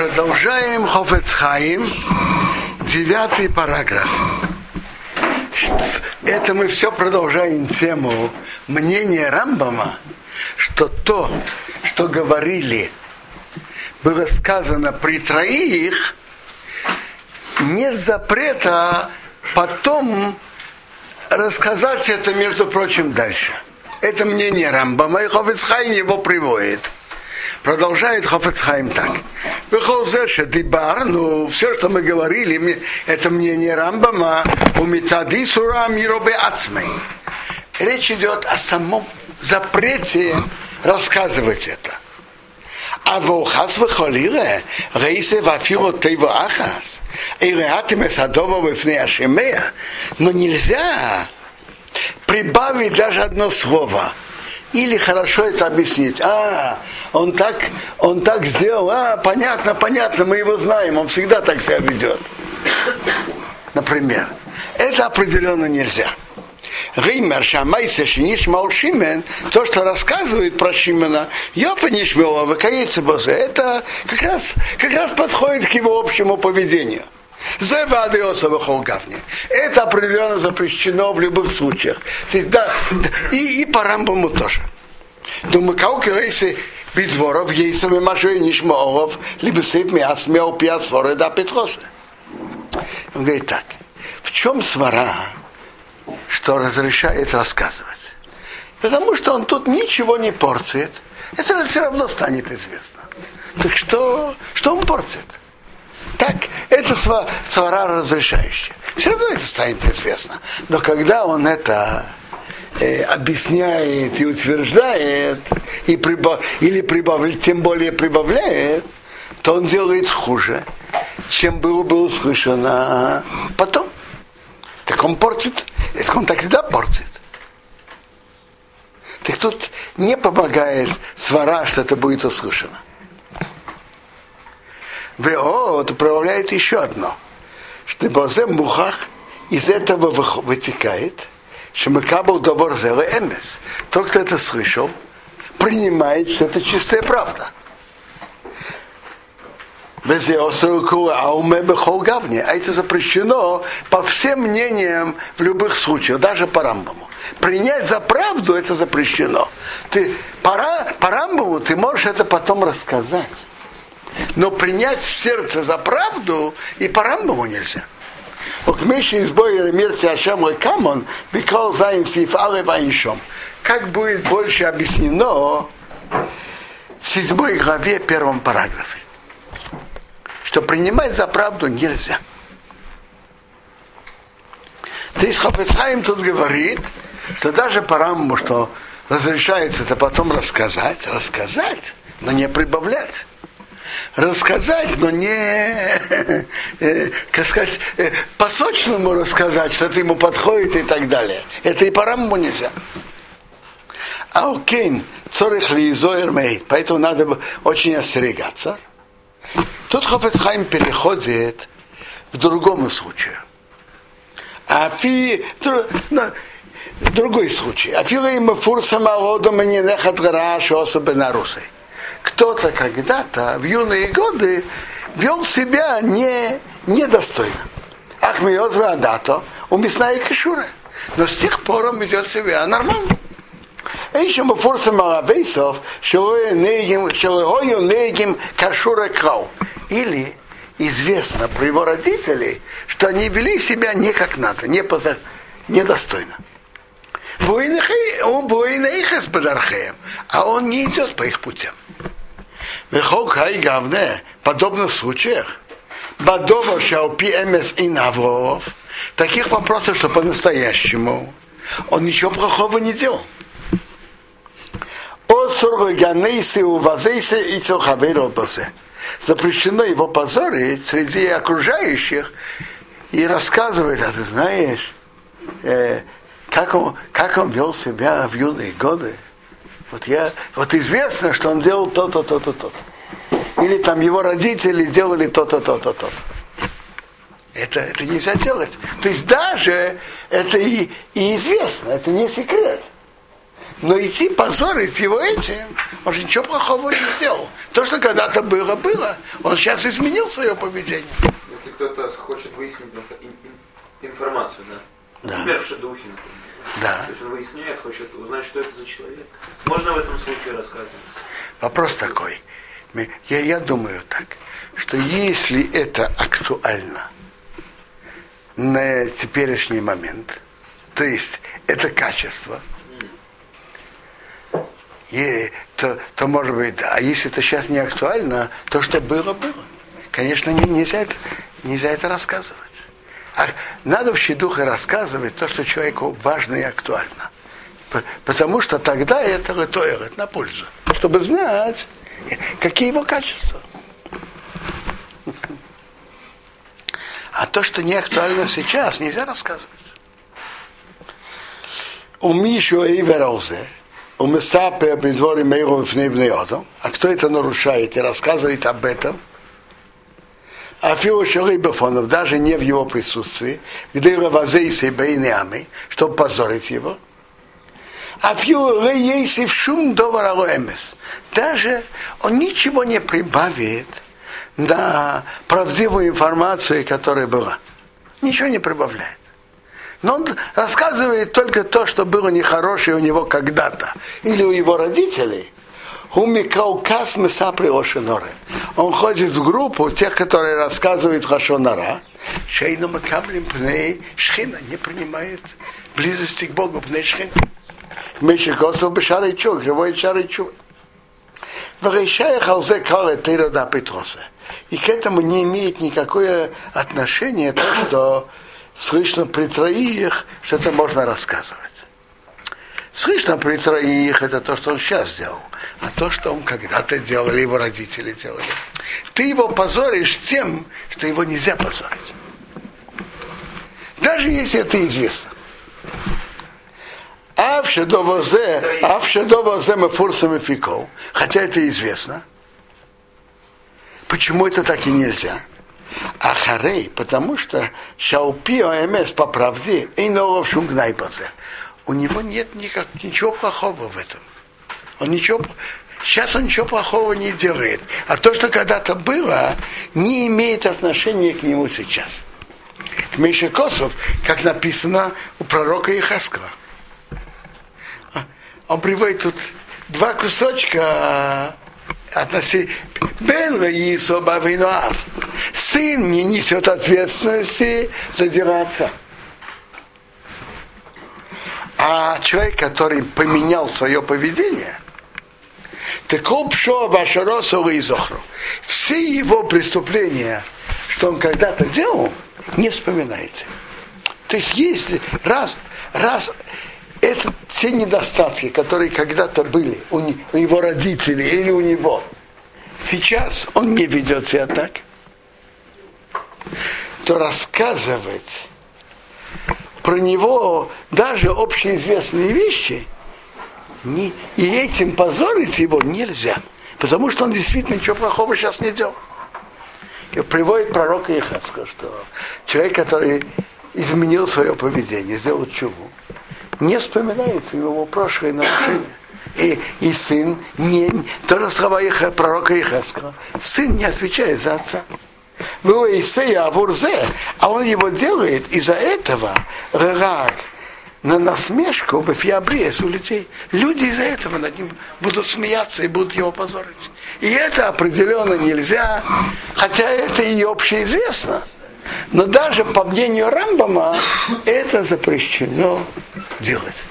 Продолжаем Хафец Хаим, 9 параграф. Это мы все продолжаем тему мнения Рамбама, что то, что говорили, было сказано при троих, нет запрета потом рассказать это, между прочим, дальше. Это мнение Рамбама, и Хафец Хаим его приводит. Продолжает Хафец Хаим так. Все, что мы говорили, это мнение Рамбама. Речь идет о самом запрете рассказывать это. А вохас вихолире, рейсе вафиро тейво ахас, и реатиме садово вифне ашемея. Но нельзя прибавить даже одно слово. Или хорошо это объяснить. Он так сделал. Понятно, мы его знаем. Он всегда так себя ведет. Например. Это определенно нельзя. Геймер шамайся шиниш маушимен. То, что рассказывает про Шимена, я понишмела, выкаится бозе. Это как раз подходит к его общему поведению. Это определенно запрещено в любых случаях. И по Рамбаму тоже. Думаю, если бедворов, если мы машины нишмоов, либо сыпь мяс, мяу пьяс, воры, да, петросы. Он говорит так. В чем свара, что разрешает рассказывать? Потому что он тут ничего не портит. Это все равно станет известно. Так что он портит? Так, это свара разрешающая. Все равно это станет известно. Но когда он это объясняет и утверждает, тем более прибавляет, то он делает хуже, чем было бы услышано потом. Так он портит, он так всегда портит. Так тут не помогает свара, что это будет услышано. ВО управляет еще одно, что Бозе Мухах из этого вытекает, что Мекабл Добор Зелы Эмес. Тот, кто это слышал, принимает, что это чистая правда. А это запрещено по всем мнениям в любых случаях, даже по Рамбаму. Принять за правду это запрещено. По Рамбаму ты можешь это потом рассказать. Но принять в сердце за правду и по Рамбаму нельзя. Как будет больше объяснено в 7 главе 1 параграфе, что принимать за правду нельзя. То есть Хафец Хаим тут говорит, что даже по Рамбаму, что разрешается это потом рассказать, но не прибавлять. Рассказать, но не по-сочному рассказать, что это ему подходит и так далее. Это и по Рамбаму нельзя. Аукин, цорих ли изоир мейт. Поэтому надо очень остерегаться. Тут Хафец Хаим переходит к другому случаю. Другой случай. Афила им фурса молодом и не нехат гараш особо на русой. Кто-то когда-то в юные годы вел себя недостойно. Ахмиозва адато, у мясная кишура. Но с тех пор он ведет себя нормально. А еще мы форсом малабейсов, шелою негим кашура крау. Или известно про его родителей, что они вели себя не как надо, недостойно. А он не идет по их путям. В подобных случаях таких вопросов, что по-настоящему он ничего плохого не делал. Запрещено его позорить среди окружающих и рассказывать, а ты знаешь, как он вел себя в юные годы. Вот известно, что он делал то-то, то-то, то-то. Или там его родители делали то-то, то-то, то-то. Это нельзя делать. То есть даже это и известно, это не секрет. Но идти позорить его этим, он же ничего плохого не сделал. То, что когда-то было, было. Он сейчас изменил свое поведение. Если кто-то хочет выяснить информацию, да? Например, в Шедухе, например. Да. То есть он выясняет, хочет узнать, что это за человек. Можно в этом случае рассказывать? Вопрос такой. Я думаю так, что если это актуально на теперешний момент, то есть это качество, то может быть, да. А если это сейчас не актуально, то что было, было. Конечно, нельзя это рассказывать. А надо в шидухе рассказывать то, что человеку важно и актуально. Потому что тогда это летоэрет на пользу. Чтобы знать, какие его качества. А то, что не актуально сейчас, нельзя рассказывать. А кто это нарушает и рассказывает об этом? Даже не в его присутствии, чтобы позорить его. Даже он ничего не прибавит на правдивую информацию, которая была. Ничего не прибавляет. Но он рассказывает только то, что было нехорошее у него когда-то. Или у его родителей. Он ходит в группу тех, которые рассказывают хашонара. Не принимает близости к Богу пней шхина. И к этому не имеет никакое отношение то, что слышно при троих, что это можно рассказывать. Слышно при троих, это то, что он сейчас сделал, а то, что он когда-то делал, его родители делали. Ты его позоришь тем, что его нельзя позорить. Даже если это известно. Хотя это известно. Почему это так и нельзя? Ахарей, потому что шаупи ОМС по правде и нового шумгнайбазе. У него нет ничего плохого в этом. Сейчас он ничего плохого не делает. А то, что когда-то было, не имеет отношения к нему сейчас. К Мише Косов, как написано у пророка Ихаскова. Он приводит тут два кусочка относительно Бен и Собавинуав. Сын не несет ответственности за дела отца. А человек, который поменял свое поведение, все его преступления, что он когда-то делал, не вспоминается. То есть если раз это те недостатки, которые когда-то были у его родителей или у него, сейчас он не ведет себя так, то рассказывать про него даже общеизвестные вещи и этим позорить его нельзя, потому что он действительно ничего плохого сейчас не делал. И приводит пророка Ихаскова, что человек, который изменил свое поведение, сделал чуву, не вспоминается его прошлое нарушение. И сын, тоже слова пророка Ихаскова, сын не отвечает за отца. А он его делает из-за этого рак на насмешку в фиабрес у людей. Люди из-за этого над ним будут смеяться и будут его позорить. И это определенно нельзя, хотя это и общеизвестно. Но даже по мнению Рамбама это запрещено делать.